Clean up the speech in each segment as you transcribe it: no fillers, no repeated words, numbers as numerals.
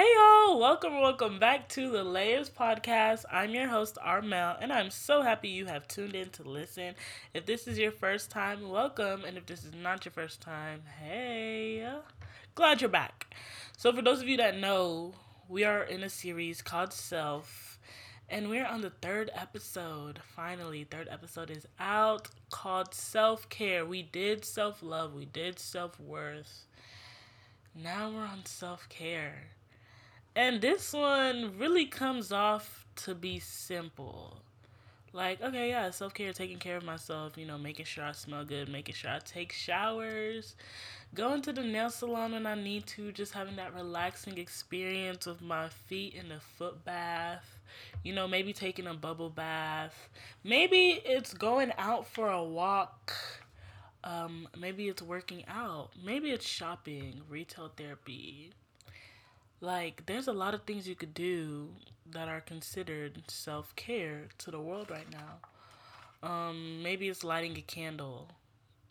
Hey y'all, welcome back to the Layers Podcast. I'm your host Armel, and I'm so happy you have tuned in to listen. If this is your first time, welcome, and if this is not your first time, hey, glad you're back. So for those of you that know, we are in a series called Self, and we're on the third episode. Finally, third episode is out, called Self-Care. We did self-love, we did self-worth. Now we're on self-care. And this one really comes off to be simple. Like, okay, yeah, self-care, taking care of myself, you know, making sure I smell good, making sure I take showers, going to the nail salon when I need to, just having that relaxing experience with my feet in the foot bath, you know, maybe taking a bubble bath. Maybe it's going out for a walk. Maybe it's working out. Maybe it's shopping, retail therapy. Like, there's a lot of things you could do that are considered self-care to the world right now. Maybe it's lighting a candle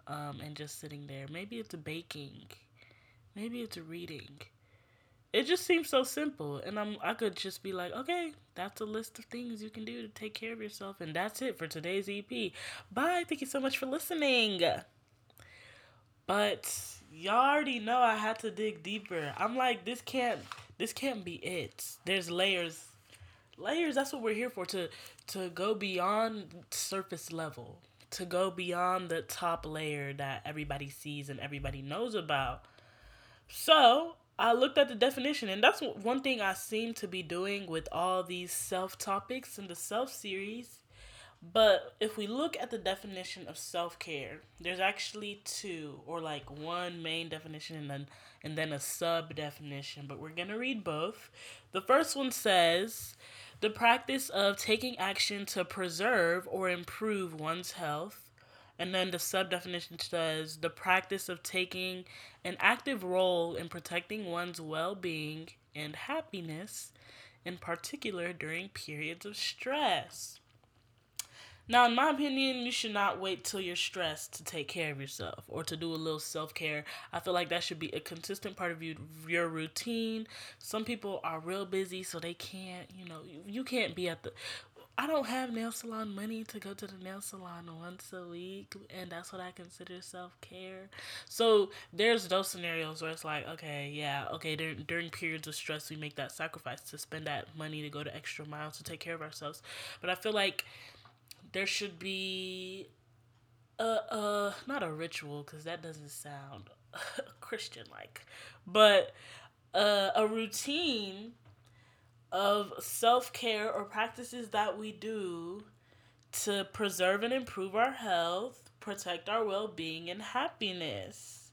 and just sitting there. Maybe it's baking. Maybe it's reading. It just seems so simple. And I could just be like, okay, that's a list of things you can do to take care of yourself. And that's it for today's EP. Bye. Thank you so much for listening. But y'all already know I had to dig deeper. I'm like, this can't be it. There's layers. Layers, that's what we're here for, to go beyond surface level, to go beyond the top layer that everybody sees and everybody knows about. So I looked at the definition, and that's one thing I seem to be doing with all these self topics in the self series. But if we look at the definition of self-care, there's actually two, or like one main definition and then a sub-definition, but we're going to read both. The first one says, the practice of taking action to preserve or improve one's health. And then the sub-definition says, the practice of taking an active role in protecting one's well-being and happiness, in particular during periods of stress. Now, in my opinion, you should not wait till you're stressed to take care of yourself or to do a little self-care. I feel like that should be a consistent part of your routine. Some people are real busy, so they can't, you know, you can't be at the... I don't have nail salon money to go to the nail salon once a week, and that's what I consider self-care. So there's those scenarios where it's like, during periods of stress, we make that sacrifice to spend that money to go the extra mile to take care of ourselves. But I feel like there should be not a ritual, because that doesn't sound Christian-like, but a routine of self-care or practices that we do to preserve and improve our health, protect our well-being and happiness.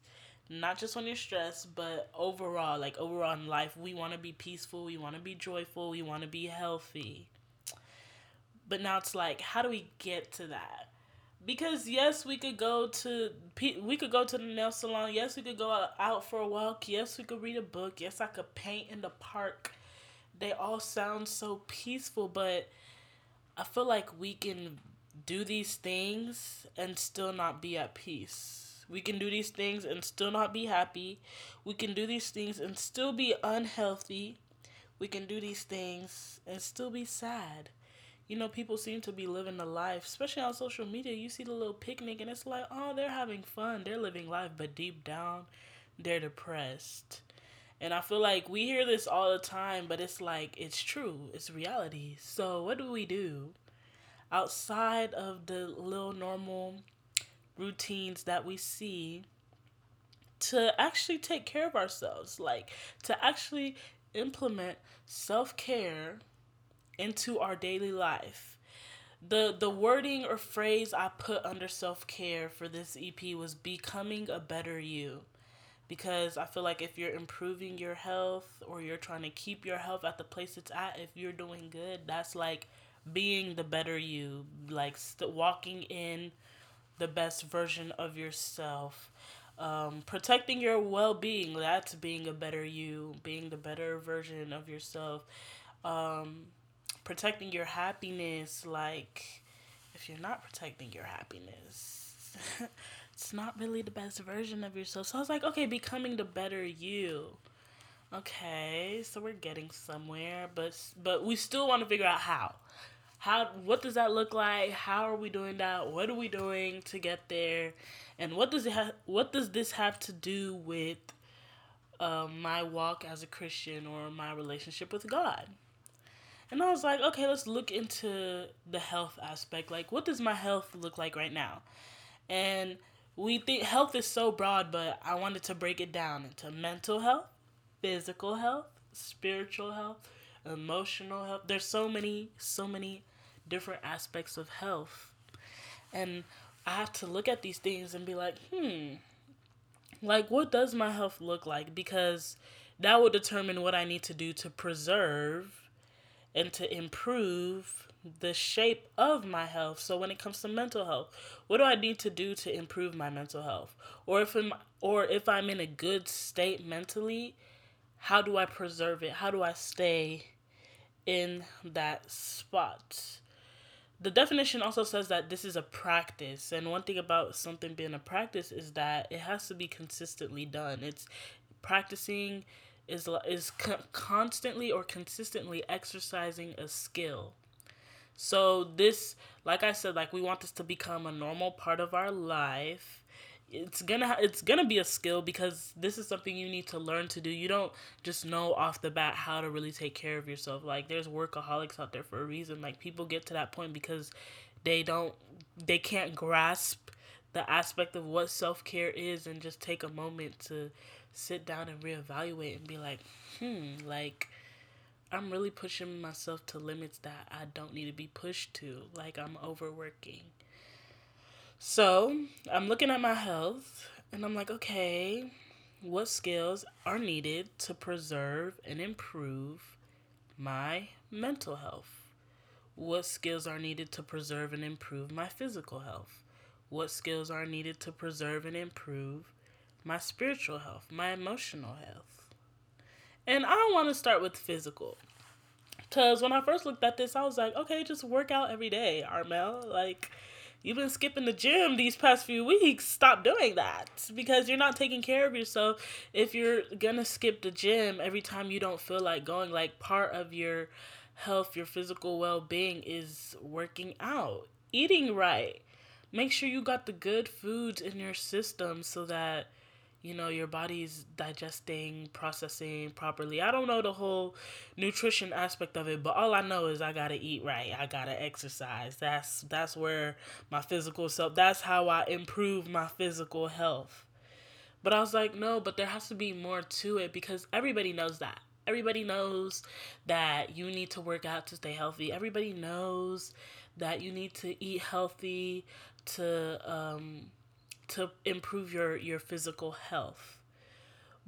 Not just when you're stressed, but overall in life, we want to be peaceful, we want to be joyful, we want to be healthy. But now it's like, how do we get to that? Because yes, we could go to the nail salon. Yes, we could go out for a walk. Yes, we could read a book. Yes, I could paint in the park. They all sound so peaceful, but I feel like we can do these things and still not be at peace. We can do these things and still not be happy. We can do these things and still be unhealthy. We can do these things and still be sad. You know, people seem to be living the life, especially on social media. You see the little picnic and it's like, oh, they're having fun. They're living life, but deep down, they're depressed. And I feel like we hear this all the time, but it's like, it's true. It's reality. So what do we do outside of the little normal routines that we see to actually take care of ourselves? Like, to actually implement self-care into our daily life. The wording or phrase I put under self-care for this EP was becoming a better you, because I feel like if you're improving your health or you're trying to keep your health at the place it's at, if you're doing good, that's like being the better you, like walking in the best version of yourself. Protecting your well-being, that's being a better you, being the better version of yourself. Protecting your happiness, like, if you're not protecting your happiness, it's not really the best version of yourself. So I was like, okay, becoming the better you. Okay, so we're getting somewhere, but we still want to figure out how. What does that look like? How are we doing that? What are we doing to get there? And what does this have to do with my walk as a Christian or my relationship with God? And I was like, okay, let's look into the health aspect. Like, what does my health look like right now? And we think health is so broad, but I wanted to break it down into mental health, physical health, spiritual health, emotional health. There's so many different aspects of health. And I have to look at these things and be like, like, what does my health look like? Because that will determine what I need to do to preserve and to improve the shape of my health. So when it comes to mental health, what do I need to do to improve my mental health? Or if I'm in a good state mentally, how do I preserve it? How do I stay in that spot? The definition also says that this is a practice. And one thing about something being a practice is that it has to be consistently done. It's practicing is constantly or consistently exercising a skill. So this, like I said, like, we want this to become a normal part of our life. It's gonna be a skill, because this is something you need to learn to do. You don't just know off the bat how to really take care of yourself. Like, there's workaholics out there for a reason. Like, people get to that point because they can't grasp the aspect of what self-care is, and just take a moment to sit down and reevaluate and be like, like, I'm really pushing myself to limits that I don't need to be pushed to. Like, I'm overworking. So I'm looking at my health and I'm like, okay, what skills are needed to preserve and improve my mental health? What skills are needed to preserve and improve my physical health? What skills are needed to preserve and improve my spiritual health, my emotional health? And I want to start with physical, because when I first looked at this, I was like, okay, just work out every day, Armel. Like, you've been skipping the gym these past few weeks. Stop doing that, because you're not taking care of yourself if you're going to skip the gym every time you don't feel like going. Like, part of your health, your physical well-being, is working out, eating right. Make sure you got the good foods in your system so that, you know, your body's digesting, processing properly. I don't know the whole nutrition aspect of it, but all I know is I gotta eat right. I gotta exercise. That's where my physical self, that's how I improve my physical health. But I was like, no, but there has to be more to it, because everybody knows that. Everybody knows that you need to work out to stay healthy. Everybody knows that you need to eat healthy to improve your physical health.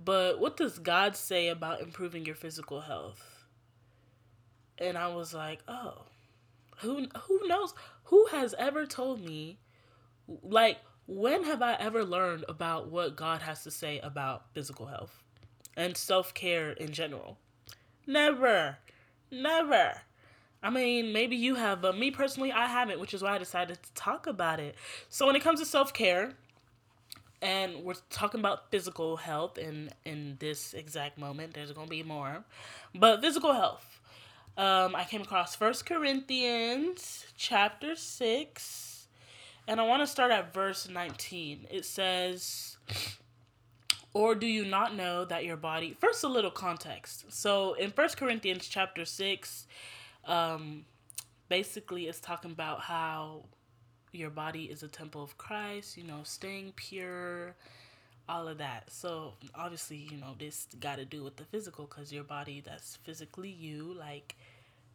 But what does God say about improving your physical health? And I was like, oh, who knows? Who has ever told me, like, when have I ever learned about what God has to say about physical health and self-care in general? Never. I mean, maybe you have, but me personally, I haven't, which is why I decided to talk about it. So when it comes to self-care, and we're talking about physical health in this exact moment, there's going to be more, but physical health. I came across 1 Corinthians chapter 6, and I want to start at verse 19. It says, or do you not know that your body... First, a little context. So in 1 Corinthians chapter 6, basically it's talking about how your body is a temple of Christ, you know, staying pure, all of that. So obviously, you know, this got to do with the physical, because your body, that's physically you, like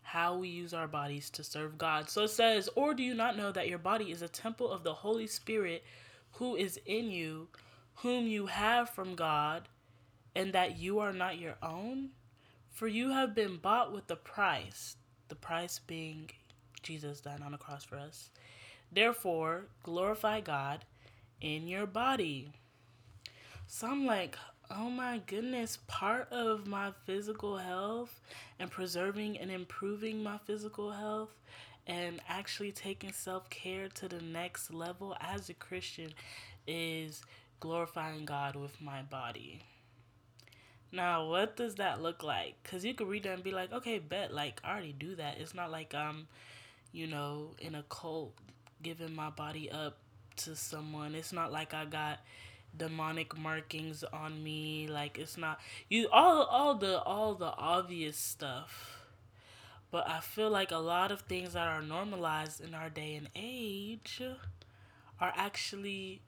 how we use our bodies to serve God. So it says, or do you not know that your body is a temple of the Holy Spirit who is in you, whom you have from God, and that you are not your own? For you have been bought with a price. The price being Jesus dying on the cross for us. Therefore, glorify God in your body. So I'm like, oh my goodness, part of my physical health and preserving and improving my physical health and actually taking self-care to the next level as a Christian is glorifying God with my body. Now, what does that look like? Because you could read that and be like, okay, bet, like, I already do that. It's not like I'm, you know, in a cult giving my body up to someone. It's not like I got demonic markings on me. Like, it's not, you, all the obvious stuff. But I feel like a lot of things that are normalized in our day and age are actually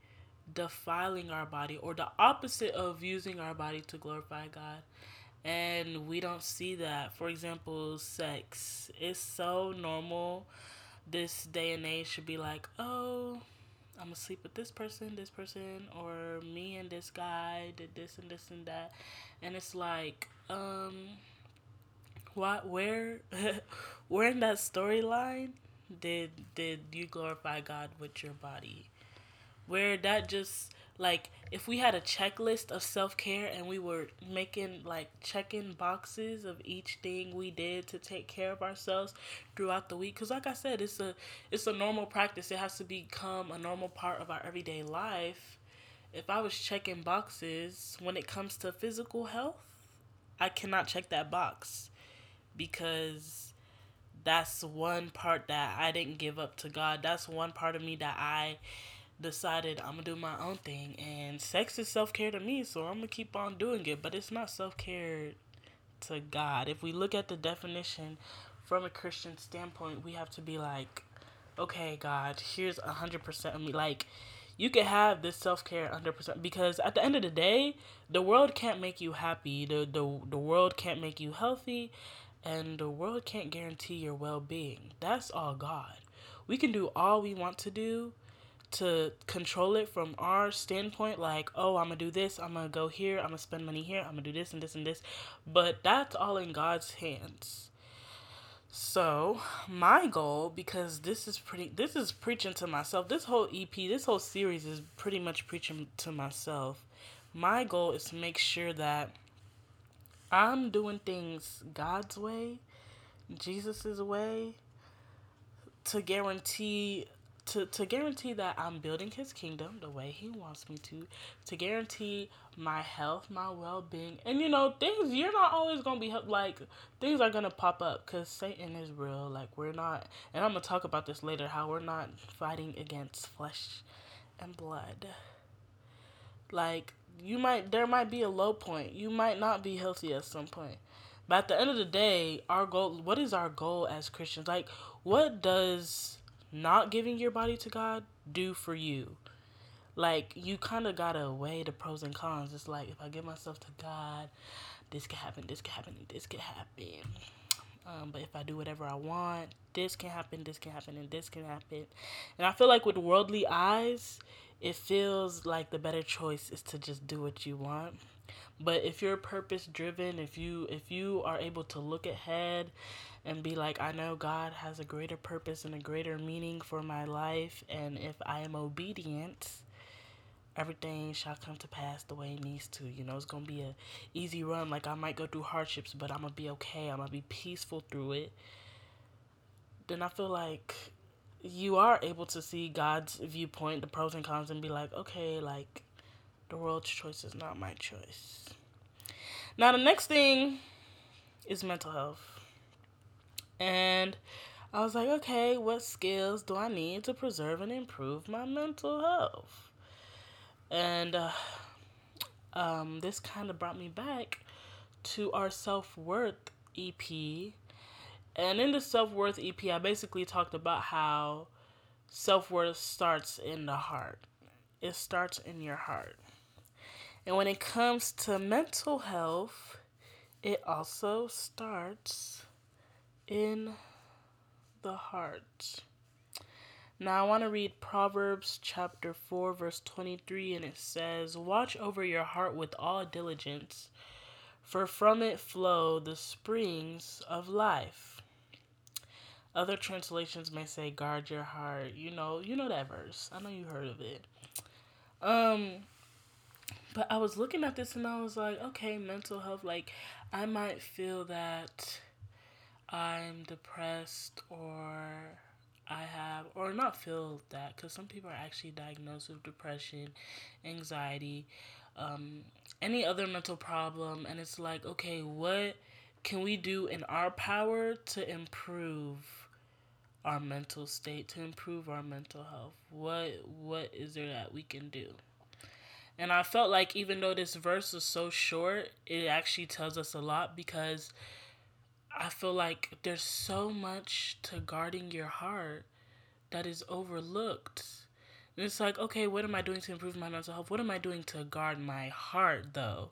defiling our body, or the opposite of using our body to glorify God. And we don't see that. For example, sex is so normal. This day and age should be like, oh, I'm gonna sleep with this person, or me and this guy did this and this and that. And it's like, what, where, where in that storyline did you glorify God with your body? Where that just, like, if we had a checklist of self-care and we were making, like, checking boxes of each thing we did to take care of ourselves throughout the week. Because, like I said, it's a normal practice. It has to become a normal part of our everyday life. If I was checking boxes when it comes to physical health, I cannot check that box, because that's one part that I didn't give up to God. That's one part of me that I decided I'm gonna do my own thing, and sex is self-care to me, so I'm gonna keep on doing it. But it's not self-care to God. If we look at the definition from a Christian standpoint, we have to be like, okay, God, here's 100% of me. Like, you can have this self-care 100%, because at the end of the day, the world can't make you happy, the world can't make you healthy, and the world can't guarantee your well-being. That's all God. We can do all we want to do to control it from our standpoint, like, oh, I'm gonna do this, I'm gonna go here, I'm gonna spend money here, I'm gonna do this and this and this, but that's all in God's hands. So my goal, because this is preaching to myself, this whole EP, this whole series is pretty much preaching to myself. My goal is to make sure that I'm doing things God's way, Jesus's way, to guarantee that I'm building his kingdom the way he wants me to guarantee my health, my well-being. And, you know, things, you're not always going to be, like, things are going to pop up, because Satan is real. Like, we're not, and I'm going to talk about this later, how we're not fighting against flesh and blood. Like, there might be a low point. You might not be healthy at some point. But at the end of the day, our goal, what is our goal as Christians? Like, what does not giving your body to God do for you? Like, you kind of gotta weigh the pros and cons. It's like, if I give myself to God, this could happen. But if I do whatever I want, this can happen. And I feel like with worldly eyes, it feels like the better choice is to just do what you want. But if you're purpose driven, if you are able to look ahead and be like, I know God has a greater purpose and a greater meaning for my life, and if I am obedient, everything shall come to pass the way it needs to. You know, it's gonna be an easy run. Like, I might go through hardships, but I'm gonna be okay. I'm gonna be peaceful through it. Then I feel like you are able to see God's viewpoint, the pros and cons, and be like, okay, like, the world's choice is not my choice. Now, the next thing is mental health. And I was like, okay, what skills do I need to preserve and improve my mental health? And this kind of brought me back to our self-worth EP. And in the self-worth EP, I basically talked about how self-worth starts in the heart. It starts in your heart. And when it comes to mental health, it also starts in the heart. Now, I want to read Proverbs chapter 4, verse 23, and it says, "Watch over your heart with all diligence, for from it flow the springs of life." Other translations may say, "Guard your heart." You know that verse. I know you heard of it. But I was looking at this and I was like, okay, mental health, like, I might feel that I'm depressed, or I have, or not feel that, because some people are actually diagnosed with depression, anxiety, any other mental problem. And it's like, okay, what can we do in our power to improve our mental state, to improve our mental health? What is there that we can do? And I felt like even though this verse is so short, it actually tells us a lot, because I feel like there's so much to guarding your heart that is overlooked. And it's like, okay, what am I doing to improve my mental health? What am I doing to guard my heart, though?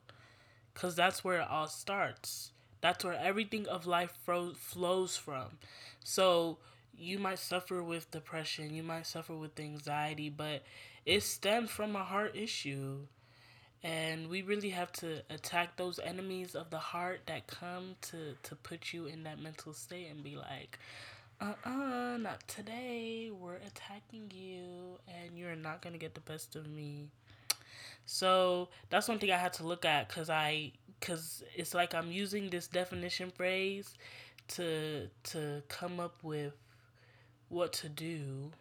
Because that's where it all starts. That's where everything of life flows from. So you might suffer with depression, you might suffer with anxiety, but it stems from a heart issue. And we really have to attack those enemies of the heart that come to put you in that mental state and be like, not today, we're attacking you, and you're not going to get the best of me. So that's one thing I had to look at, because it's like I'm using this definition phrase to come up with what to do.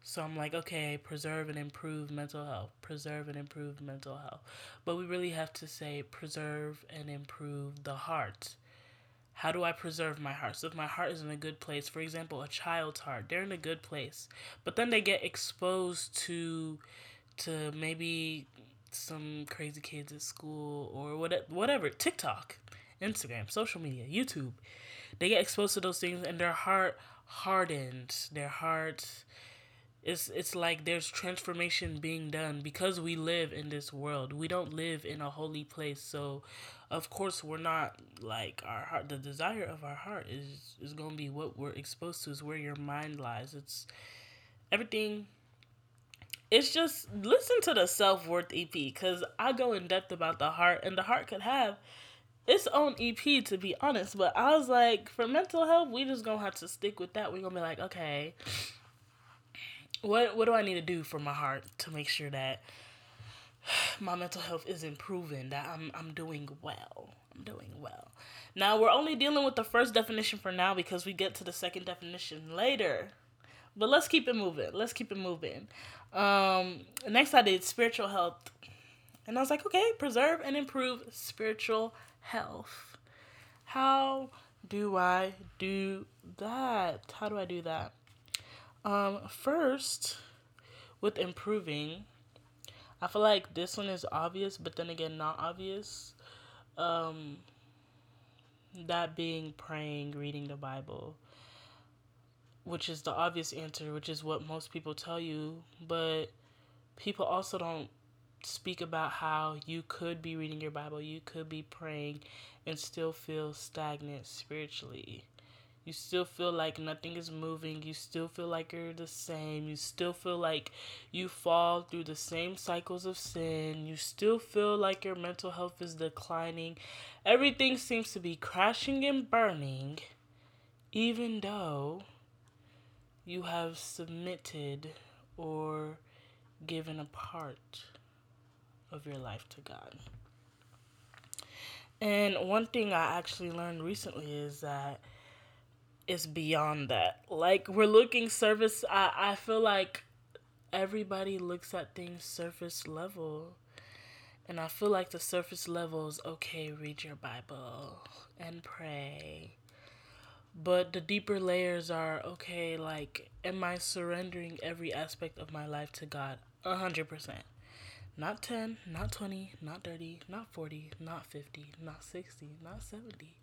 So I'm like, okay, preserve and improve mental health, preserve and improve mental health. But we really have to say preserve and improve the heart. How do I preserve my heart? So if my heart is in a good place, for example, a child's heart, they're in a good place, but then they get exposed to maybe some crazy kids at school or whatever, TikTok, Instagram, social media, YouTube. They get exposed to those things and their heart hardens. Their heart, it's like there's transformation being done, because we live in this world. We don't live in a holy place. So of course we're not like our heart. The desire of our heart is going to be what we're exposed to, is where your mind lies. It's everything. It's just listen to the Self-Worth EP, because I go in depth about the heart, and the heart could have its own EP, to be honest. But I was like, for mental health, we just gonna have to stick with that. We're gonna be like, okay, what do I need to do for my heart to make sure that my mental health is improving, that I'm doing well. I'm doing well. Now, we're only dealing with the first definition for now, because we get to the second definition later. But let's keep it moving. Next I did spiritual health. And I was like, okay, preserve and improve spiritual health. How do I do that? First, with improving, I feel like this one is obvious, but then again, not obvious. That being praying, reading the Bible, which is the obvious answer, which is what most people tell you. But people also don't speak about how you could be reading your Bible, you could be praying and still feel stagnant spiritually. You still feel like nothing is moving. You still feel like you're the same. You still feel like you fall through the same cycles of sin. You still feel like your mental health is declining. Everything seems to be crashing and burning, even though you have submitted or given a part of your life to God. And one thing I actually learned recently is that it's beyond that. Like, we're looking surface. I feel like everybody looks at things surface level. And I feel like the surface level is, okay, read your Bible and pray. But the deeper layers are, okay, like, am I surrendering every aspect of my life to God? 100%. Not 10, not 20, not 30, not 40, not 50, not 60, not 70.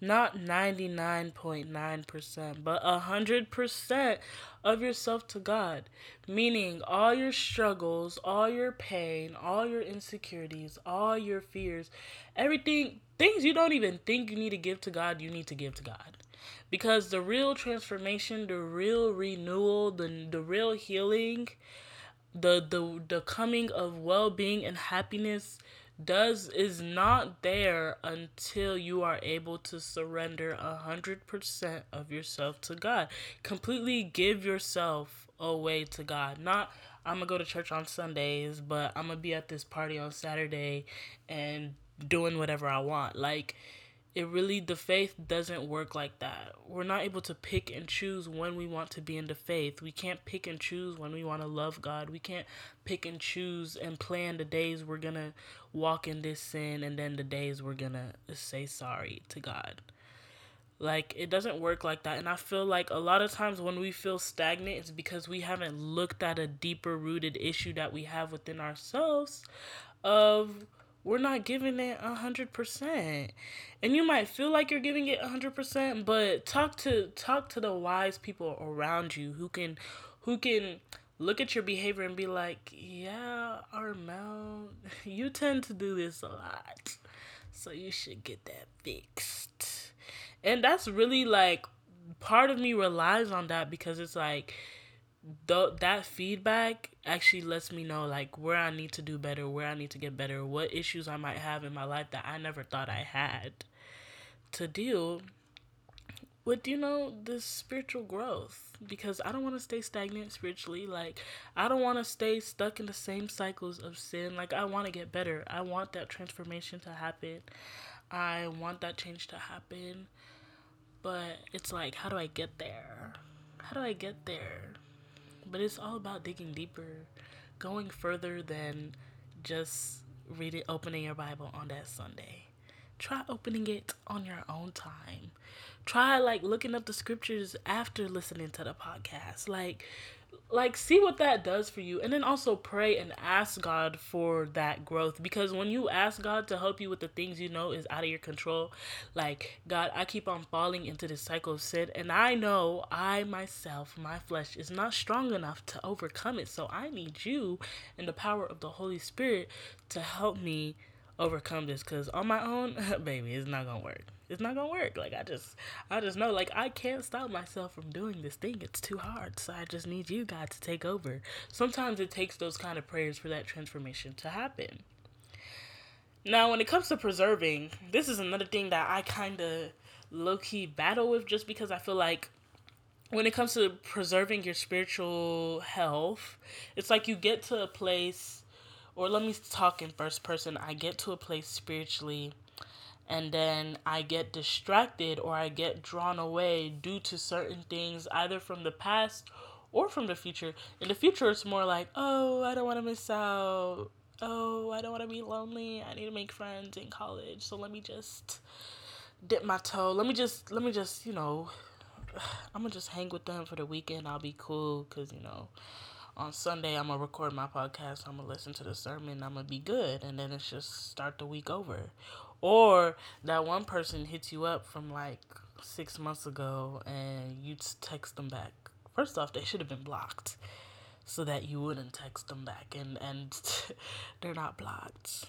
Not 99.9%, but 100% of yourself to God. Meaning all your struggles, all your pain, all your insecurities, all your fears, everything, things you don't even think you need to give to God, you need to give to God. Because the real transformation, the real renewal, the real healing, the coming of well-being and happiness is not there until you are able to surrender 100% of yourself to God. Completely give yourself away to God. Not, I'm going to go to church on Sundays, but I'm going to be at this party on Saturday and doing whatever I want. Like, the faith doesn't work like that. We're not able to pick and choose when we want to be in the faith. We can't pick and choose when we want to love God. We can't pick and choose and plan the days we're going to walk in this sin and then the days we're going to say sorry to God. Like, it doesn't work like that. And I feel like a lot of times when we feel stagnant, it's because we haven't looked at a deeper-rooted issue that we have within ourselves of we're not giving it 100%. And you might feel like you're giving it 100%, but talk to the wise people around you who can look at your behavior and be like, yeah, Armel, you tend to do this a lot, so you should get that fixed. And that's really, like, part of me relies on that because it's, like, that feedback actually lets me know, like, where I need to do better, where I need to get better, what issues I might have in my life that I never thought I had to deal with, you know, this spiritual growth. Because I don't want to stay stagnant spiritually. Like, I don't want to stay stuck in the same cycles of sin. Like, I want to get better. I want that transformation to happen. I want that change to happen, but it's like, how do I get there? But it's all about digging deeper, going further than just opening your Bible on that Sunday. Try opening it on your own time. Try, like, looking up the scriptures after listening to the podcast. Like, see what that does for you. And then also pray and ask God for that growth. Because when you ask God to help you with the things you know is out of your control, like, God, I keep on falling into this cycle of sin. And I know I myself, my flesh, is not strong enough to overcome it. So I need you and the power of the Holy Spirit to help me overcome this. Because on my own, baby, it's not going to work. Like, I just know, like, I can't stop myself from doing this thing. It's too hard. So I just need you, God, to take over. Sometimes it takes those kind of prayers for that transformation to happen. Now, when it comes to preserving, this is another thing that I kind of low-key battle with, just because I feel like when it comes to preserving your spiritual health, it's like you get to a place, or let me talk in first person, I get to a place spiritually, and then I get distracted or I get drawn away due to certain things, either from the past or from the future. In the future, it's more like, oh, I don't want to miss out. Oh, I don't want to be lonely. I need to make friends in college. So let me just dip my toe. Let me just, you know, I'm going to just hang with them for the weekend. I'll be cool because, you know, on Sunday, I'm going to record my podcast. I'm going to listen to the sermon. I'm going to be good. And then it's just start the week over. Or that one person hits you up from, like, 6 months ago and you text them back. First off, they should have been blocked so that you wouldn't text them back. And they're not blocked.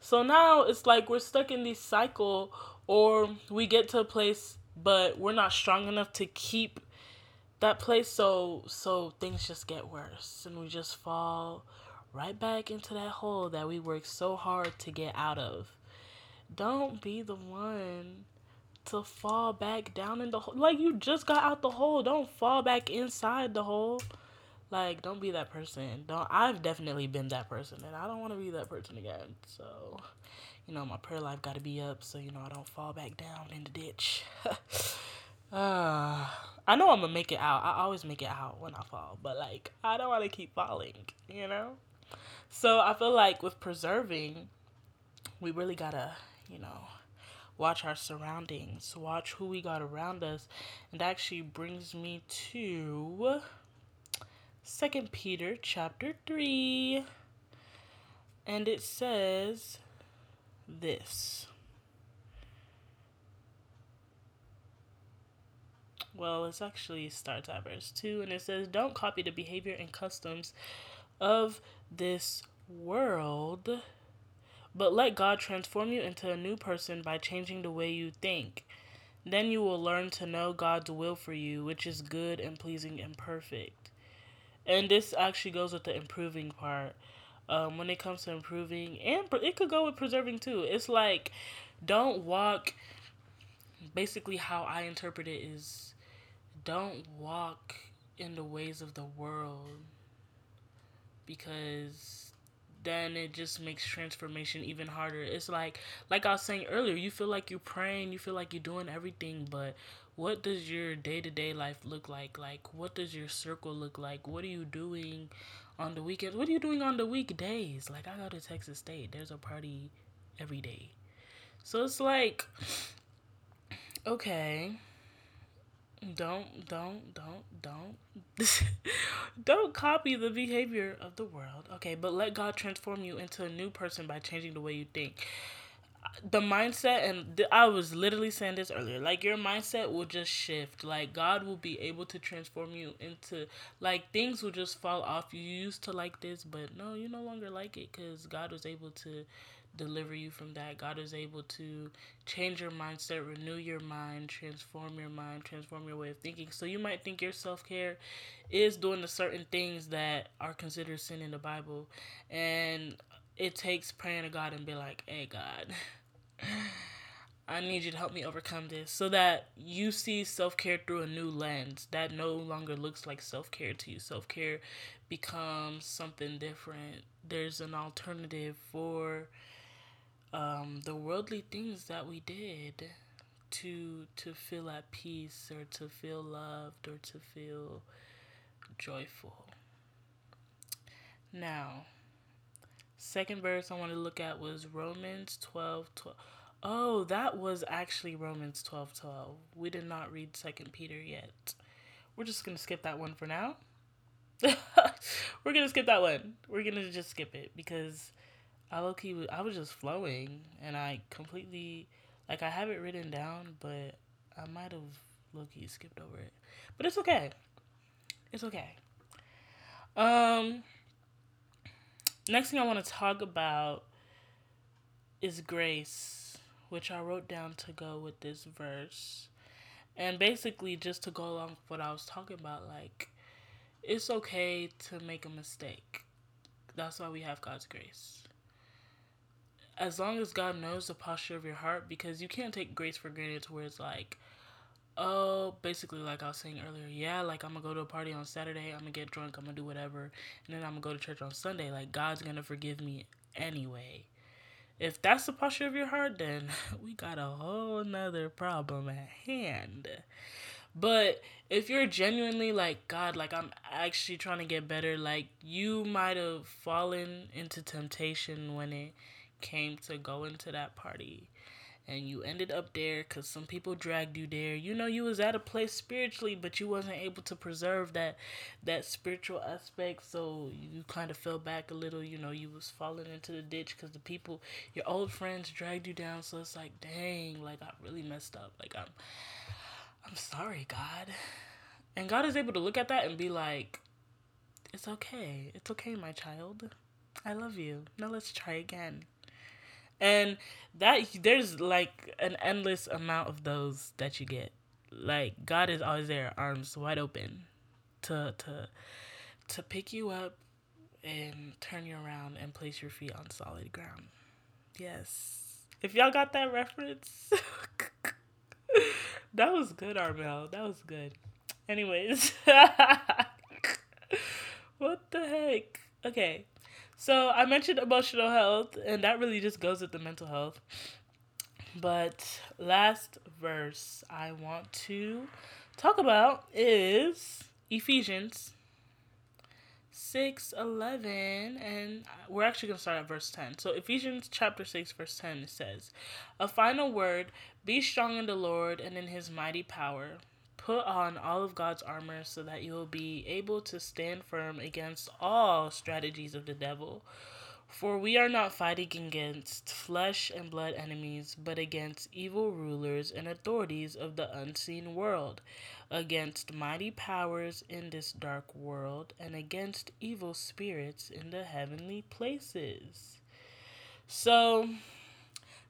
So now it's like we're stuck in this cycle, or we get to a place, but we're not strong enough to keep that place. So things just get worse and we just fall right back into that hole that we worked so hard to get out of. Don't be the one to fall back down in the hole. Like, you just got out the hole. Don't fall back inside the hole. Like, don't be that person. I've definitely been that person, and I don't want to be that person again. So, you know, my prayer life got to be up so, you know, I don't fall back down in the ditch. I know I'm going to make it out. I always make it out when I fall, but, like, I don't want to keep falling, you know? So I feel like with preserving, we really gotta, you know, watch our surroundings, watch who we got around us. And that actually brings me to 2 Peter chapter 3. And it says this. Well, it actually starts at verse 2, and it says, don't copy the behavior and customs of this world, but let God transform you into a new person by changing the way you think. Then you will learn to know God's will for you, which is good and pleasing and perfect. And this actually goes with the improving part. When it comes to improving, and it could go with preserving too. It's like, don't walk, basically how I interpret it is, don't walk in the ways of the world, because then it just makes transformation even harder. It's like I was saying earlier, you feel like you're praying, you feel like you're doing everything, but what does your day-to-day life look like? Like, what does your circle look like? What are you doing on the weekends? What are you doing on the weekdays? Like, I go to Texas State. There's a party every day. So it's like, okay, don't don't copy the behavior of the world, okay? But let God transform you into a new person by changing the way you think. The mindset, I was literally saying this earlier, like, your mindset will just shift. Like, God will be able to transform you into, like, things will just fall off. You used to like this, but no, you no longer like it, because God was able to deliver you from that. God is able to change your mindset, renew your mind, transform your mind, transform your way of thinking. So you might think your self-care is doing the certain things that are considered sin in the Bible, and it takes praying to God and be like, hey, God, I need you to help me overcome this, so that you see self-care through a new lens that no longer looks like self-care to you. Self-care becomes something different. There's an alternative for the worldly things that we did to feel at peace, or to feel loved, or to feel joyful. Now, second verse I want to look at was Romans 12:12. Oh, that was actually Romans 12:12. We did not read 2 Peter yet. We're just going to skip that one for now. We're going to skip that one. We're going to just skip it, because I was just flowing, and I completely, like, I have it written down, but I might have low-key skipped over it. But it's okay. It's okay. Next thing I want to talk about is grace, which I wrote down to go with this verse. And basically, just to go along with what I was talking about, like, it's okay to make a mistake. That's why we have God's grace. As long as God knows the posture of your heart, because you can't take grace for granted to where it's like, oh, basically like I was saying earlier, yeah, like, I'm going to go to a party on Saturday, I'm going to get drunk, I'm going to do whatever, and then I'm going to go to church on Sunday. Like, God's going to forgive me anyway. If that's the posture of your heart, then we got a whole nother problem at hand. But if you're genuinely like, God, like, I'm actually trying to get better, like, you might have fallen into temptation when it came to go into that party, and you ended up there because some people dragged you there. You know, you was at a place spiritually, but you wasn't able to preserve that spiritual aspect, so you kind of fell back a little. You know, you was falling into the ditch because the people, your old friends, dragged you down. So it's like, dang, like, I really messed up. Like, I'm sorry, God. And God is able to look at that and be like, it's okay. It's okay, my child. I love you. Now let's try again. And that, there's like an endless amount of those that you get. Like, God is always there, arms wide open to pick you up and turn you around and place your feet on solid ground. Yes. If y'all got that reference, that was good, Armel. That was good. Anyways, what the heck? Okay. So I mentioned emotional health, and that really just goes with the mental health. But last verse I want to talk about is Ephesians 6:11, and we're actually going to start at verse 10. So Ephesians chapter 6, verse 10, it says, a final word, be strong in the Lord and in his mighty power. Put on all of God's armor so that you will be able to stand firm against all strategies of the devil. For we are not fighting against flesh and blood enemies, but against evil rulers and authorities of the unseen world, against mighty powers in this dark world, and against evil spirits in the heavenly places. So,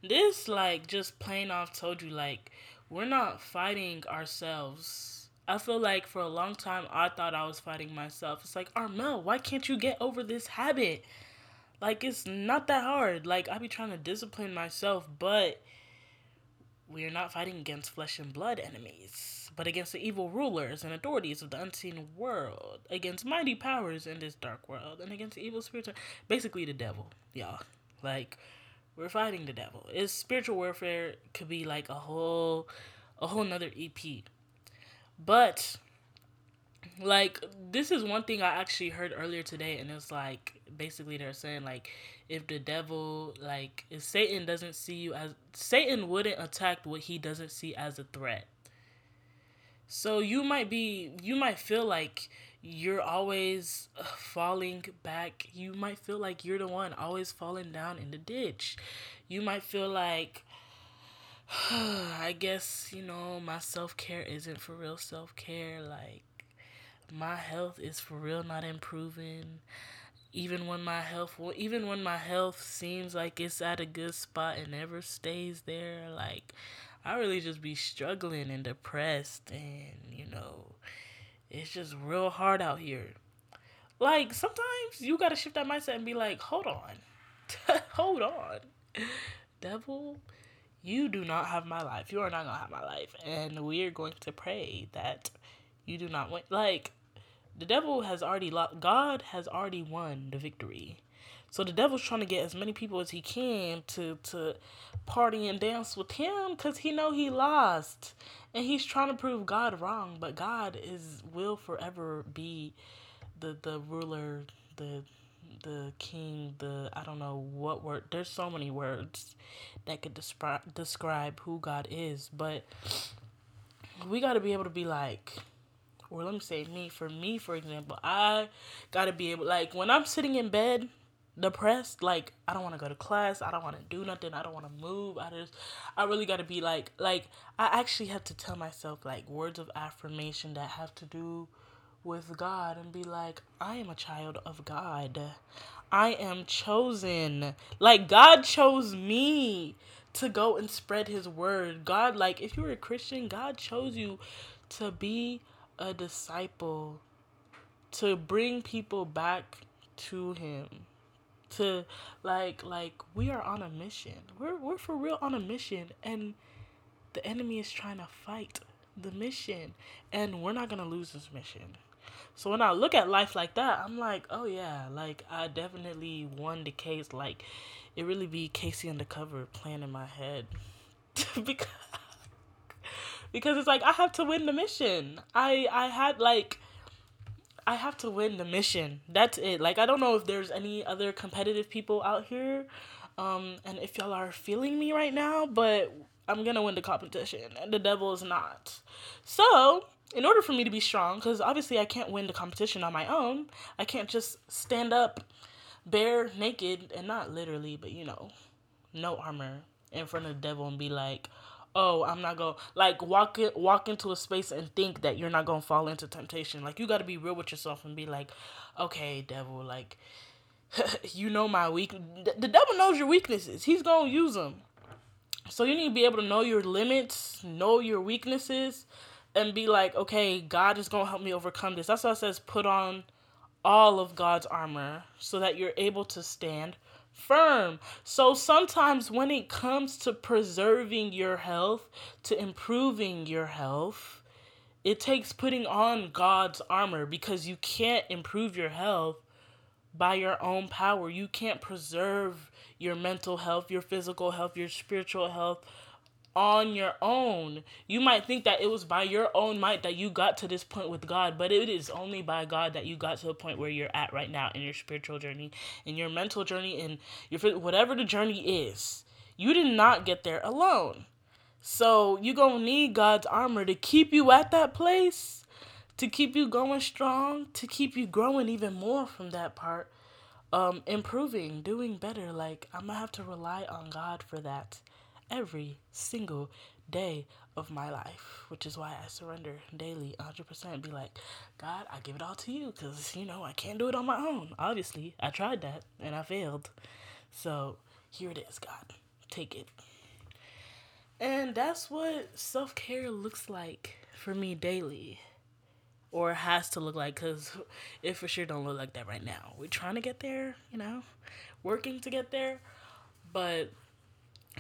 this, like, just plain off told you, like, we're not fighting ourselves. I feel like for a long time, I thought I was fighting myself. It's like, Armel, why can't you get over this habit? Like, it's not that hard. Like, I be trying to discipline myself, but we are not fighting against flesh and blood enemies, but against the evil rulers and authorities of the unseen world, against mighty powers in this dark world, and against the evil spirits. Basically the devil, y'all. Like, we're fighting the devil. It's spiritual warfare. Could be like a whole nother EP. But, like, this is one thing I actually heard earlier today, and it's like, basically they're saying, like, if the devil, like, if Satan doesn't see you as, Satan wouldn't attack what he doesn't see as a threat. So you might feel like you're always falling back. You might feel like you're the one always falling down in the ditch. You might feel like, I guess, you know, my self-care isn't for real self-care, like, my health is for real not improving. Even when my health seems like it's at a good spot and never stays there, like, I really just be struggling and depressed, and, you know, it's just real hard out here. Like, sometimes you gotta shift that mindset and be like, hold on, devil, you do not have my life. You are not gonna have my life, and we are going to pray that you do not win. Like, the devil has already lost. God has already won the victory. So the devil's trying to get as many people as he can to party and dance with him, because he know he lost. And he's trying to prove God wrong. But God will forever be the ruler, the king, the, I don't know what word. There's so many words that could describe who God is. But we got to be able to be like, or let me say me, for example, I gotta be able, like, when I'm sitting in bed, depressed, like, I don't want to go to class, I don't want to do nothing, I don't want to move, I really gotta be like, I actually have to tell myself, like, words of affirmation that have to do with God, and be like, I am a child of God, I am chosen, like, God chose me to go and spread his word. God, like, if you're a Christian, God chose you to be a disciple, to bring people back to him, to like we are on a mission. We're for real on a mission, and the enemy is trying to fight the mission, and we're not gonna lose this mission. So when I look at life like that, I'm like, oh yeah, like, I definitely won the case. Like, it really be Casey Undercover playing in my head Because it's like, I have to win the mission. I have to win the mission. That's it. Like, I don't know if there's any other competitive people out here. And if y'all are feeling me right now, but I'm going to win the competition. And the devil is not. So, in order for me to be strong, because obviously I can't win the competition on my own. I can't just stand up bare naked, and not literally, but, you know, no armor in front of the devil and be like, oh, I'm not going to, like, walk into a space and think that you're not going to fall into temptation. Like, you got to be real with yourself and be like, okay, devil, like, you know my weakness. The devil knows your weaknesses. He's going to use them. So you need to be able to know your limits, know your weaknesses, and be like, okay, God is going to help me overcome this. That's why it says put on all of God's armor so that you're able to stand firm. So sometimes when it comes to preserving your health, to improving your health, it takes putting on God's armor, because you can't improve your health by your own power. You can't preserve your mental health, your physical health, your spiritual health on your own. You might think that it was by your own might that you got to this point with God, but it is only by God that you got to the point where you're at right now in your spiritual journey, in your mental journey, in your whatever the journey is. You did not get there alone. So you're going to need God's armor to keep you at that place, to keep you going strong, to keep you growing even more from that part, improving, doing better. Like, I'm going to have to rely on God for that every single day of my life, which is why I surrender daily 100%. Be like, God, I give it all to you, because, you know, I can't do it on my own. Obviously, I tried that and I failed. So here it is, God. Take it. And that's what self-care looks like for me daily, or has to look like, because it for sure don't look like that right now. We're trying to get there, you know, working to get there, but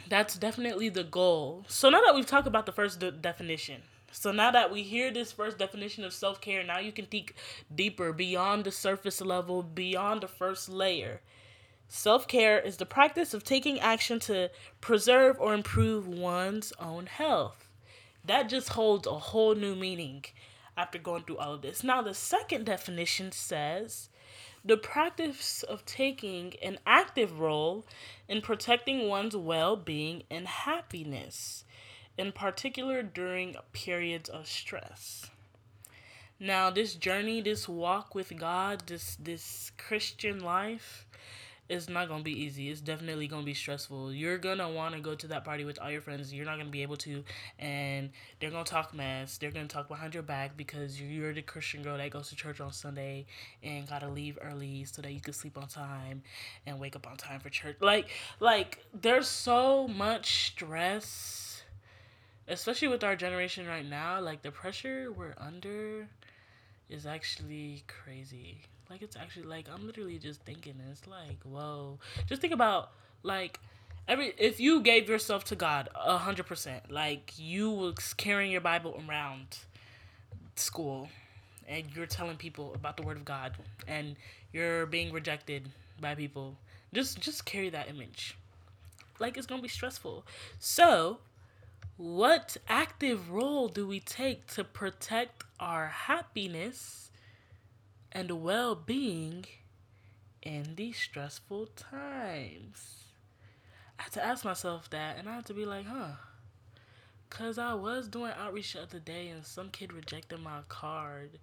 That's definitely the goal. So now that we've talked about the first definition, so now that we hear this first definition of self-care, now you can think deeper, beyond the surface level, beyond the first layer. Self-care is the practice of taking action to preserve or improve one's own health. That just holds a whole new meaning after going through all of this. Now, the second definition says, the practice of taking an active role in protecting one's well-being and happiness, in particular during periods of stress. Now, this journey, this walk with God, this Christian life, it's not going to be easy. It's definitely going to be stressful. You're going to want to go to that party with all your friends. You're not going to be able to. And they're going to talk mess. They're going to talk behind your back because you're the Christian girl that goes to church on Sunday and got to leave early so that you can sleep on time and wake up on time for church. Like there's so much stress, especially with our generation right now. Like, the pressure we're under is actually crazy. Like, it's actually, like, I'm literally just thinking, it's like, whoa. Just think about, like, if you gave yourself to God 100%, like, you was carrying your Bible around school, and you're telling people about the Word of God, and you're being rejected by people, just carry that image. Like, it's going to be stressful. So, what active role do we take to protect our happiness and well-being in these stressful times? I had to ask myself that, and I had to be like, huh. Because I was doing outreach the other day, and some kid rejected my card,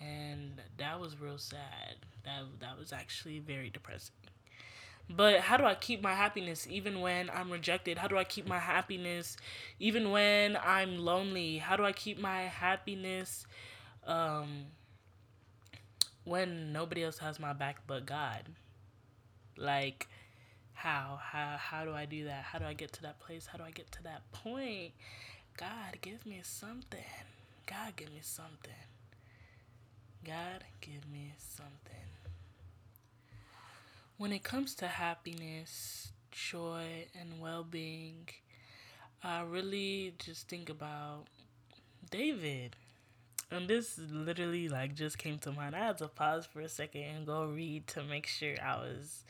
and that was real sad. That was actually very depressing. But how do I keep my happiness even when I'm rejected? How do I keep my happiness even when I'm lonely? How do I keep my happiness when nobody else has my back but God? Like, how do I do that? How do I get to that place? How do I get to that point? God, give me something. God, give me something. God, give me something. When it comes to happiness, joy, and well-being, I really just think about David. And this literally, like, just came to mind. I had to pause for a second and go read to make sure I was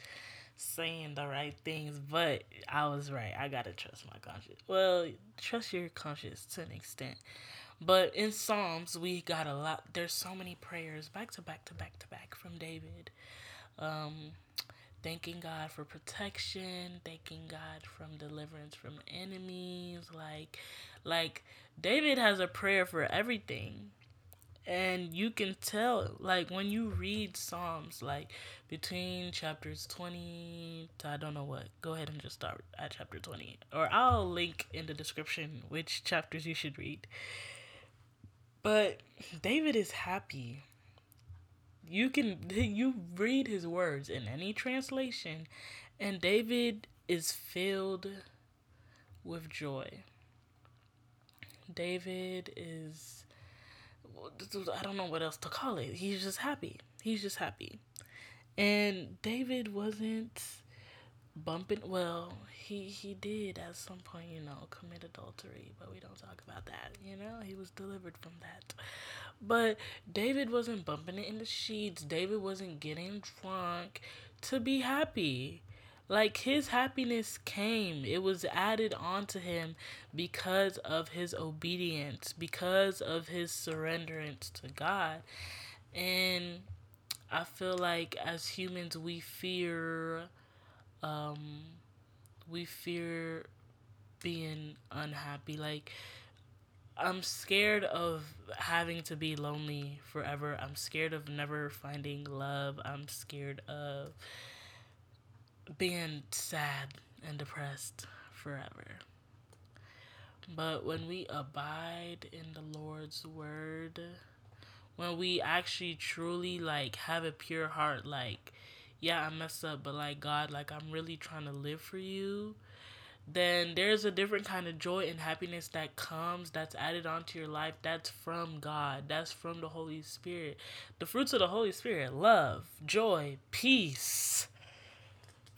saying the right things. But I was right. I got to trust my conscience. Well, trust your conscience to an extent. But in Psalms, we got a lot. There's so many prayers back to back to back to back from David. Thanking God for protection, thanking God from deliverance from enemies. Like David has a prayer for everything. And you can tell, like, when you read Psalms, like, between chapters 20 to I don't know what. Go ahead and just start at chapter 20. Or I'll link in the description which chapters you should read. But David is happy. You read his words in any translation, and David is filled with joy. David is... I don't know what else to call it. He's just happy. He's just happy. And David wasn't bumping. Well, he did at some point, commit adultery, but we don't talk about that. He was delivered from that. But David wasn't bumping it in the sheets. David wasn't getting drunk to be happy. Like, his happiness came. It was added onto him because of his obedience, because of his surrenderance to God. And I feel like as humans, we fear being unhappy. Like, I'm scared of having to be lonely forever. I'm scared of never finding love. I'm scared of being sad and depressed forever. But when we abide in the Lord's word, when we actually truly, like, have a pure heart, like, yeah, I messed up, but, like, God, like, I'm really trying to live for you, then there's a different kind of joy and happiness that comes, that's added onto your life, that's from God, that's from the Holy Spirit. The fruits of the Holy Spirit: love, joy, peace,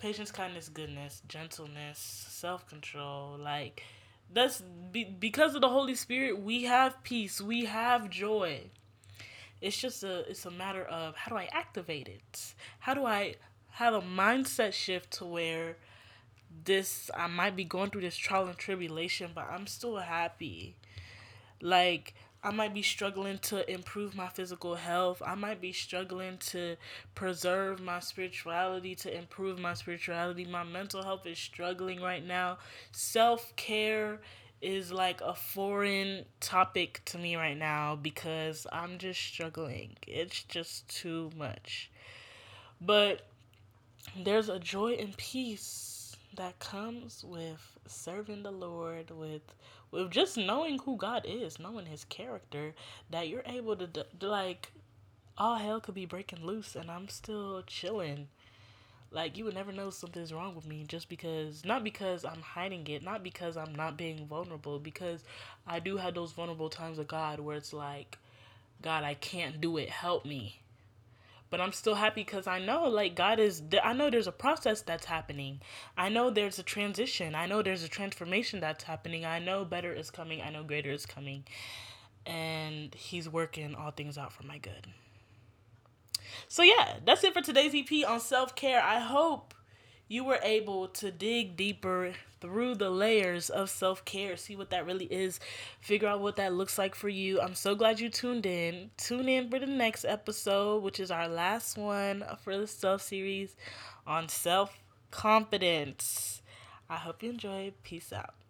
patience, kindness, goodness, gentleness, self-control. Like, that's because of the Holy Spirit, we have peace, we have joy. It's just it's a matter of how do I activate it? How do I have a mindset shift to where I might be going through this trial and tribulation, but I'm still happy. Like, I might be struggling to improve my physical health. I might be struggling to preserve my spirituality, to improve my spirituality. My mental health is struggling right now. Self-care is like a foreign topic to me right now because I'm just struggling. It's just too much. But there's a joy and peace that comes with serving the Lord, with just knowing who God is, knowing his character, that you're able to, like, all hell could be breaking loose and I'm still chilling. Like, you would never know something's wrong with me just because, not because I'm hiding it, not because I'm not being vulnerable, because I do have those vulnerable times with God where it's like, God, I can't do it, help me. But I'm still happy because I know, like, I know there's a process that's happening. I know there's a transition. I know there's a transformation that's happening. I know better is coming. I know greater is coming. And he's working all things out for my good. So, yeah, that's it for today's EP on self-care. I hope you were able to dig deeper through the layers of self-care, see what that really is, figure out what that looks like for you. I'm so glad you tuned in. Tune in for the next episode, which is our last one for the self-series on self-confidence. I hope you enjoy. Peace out.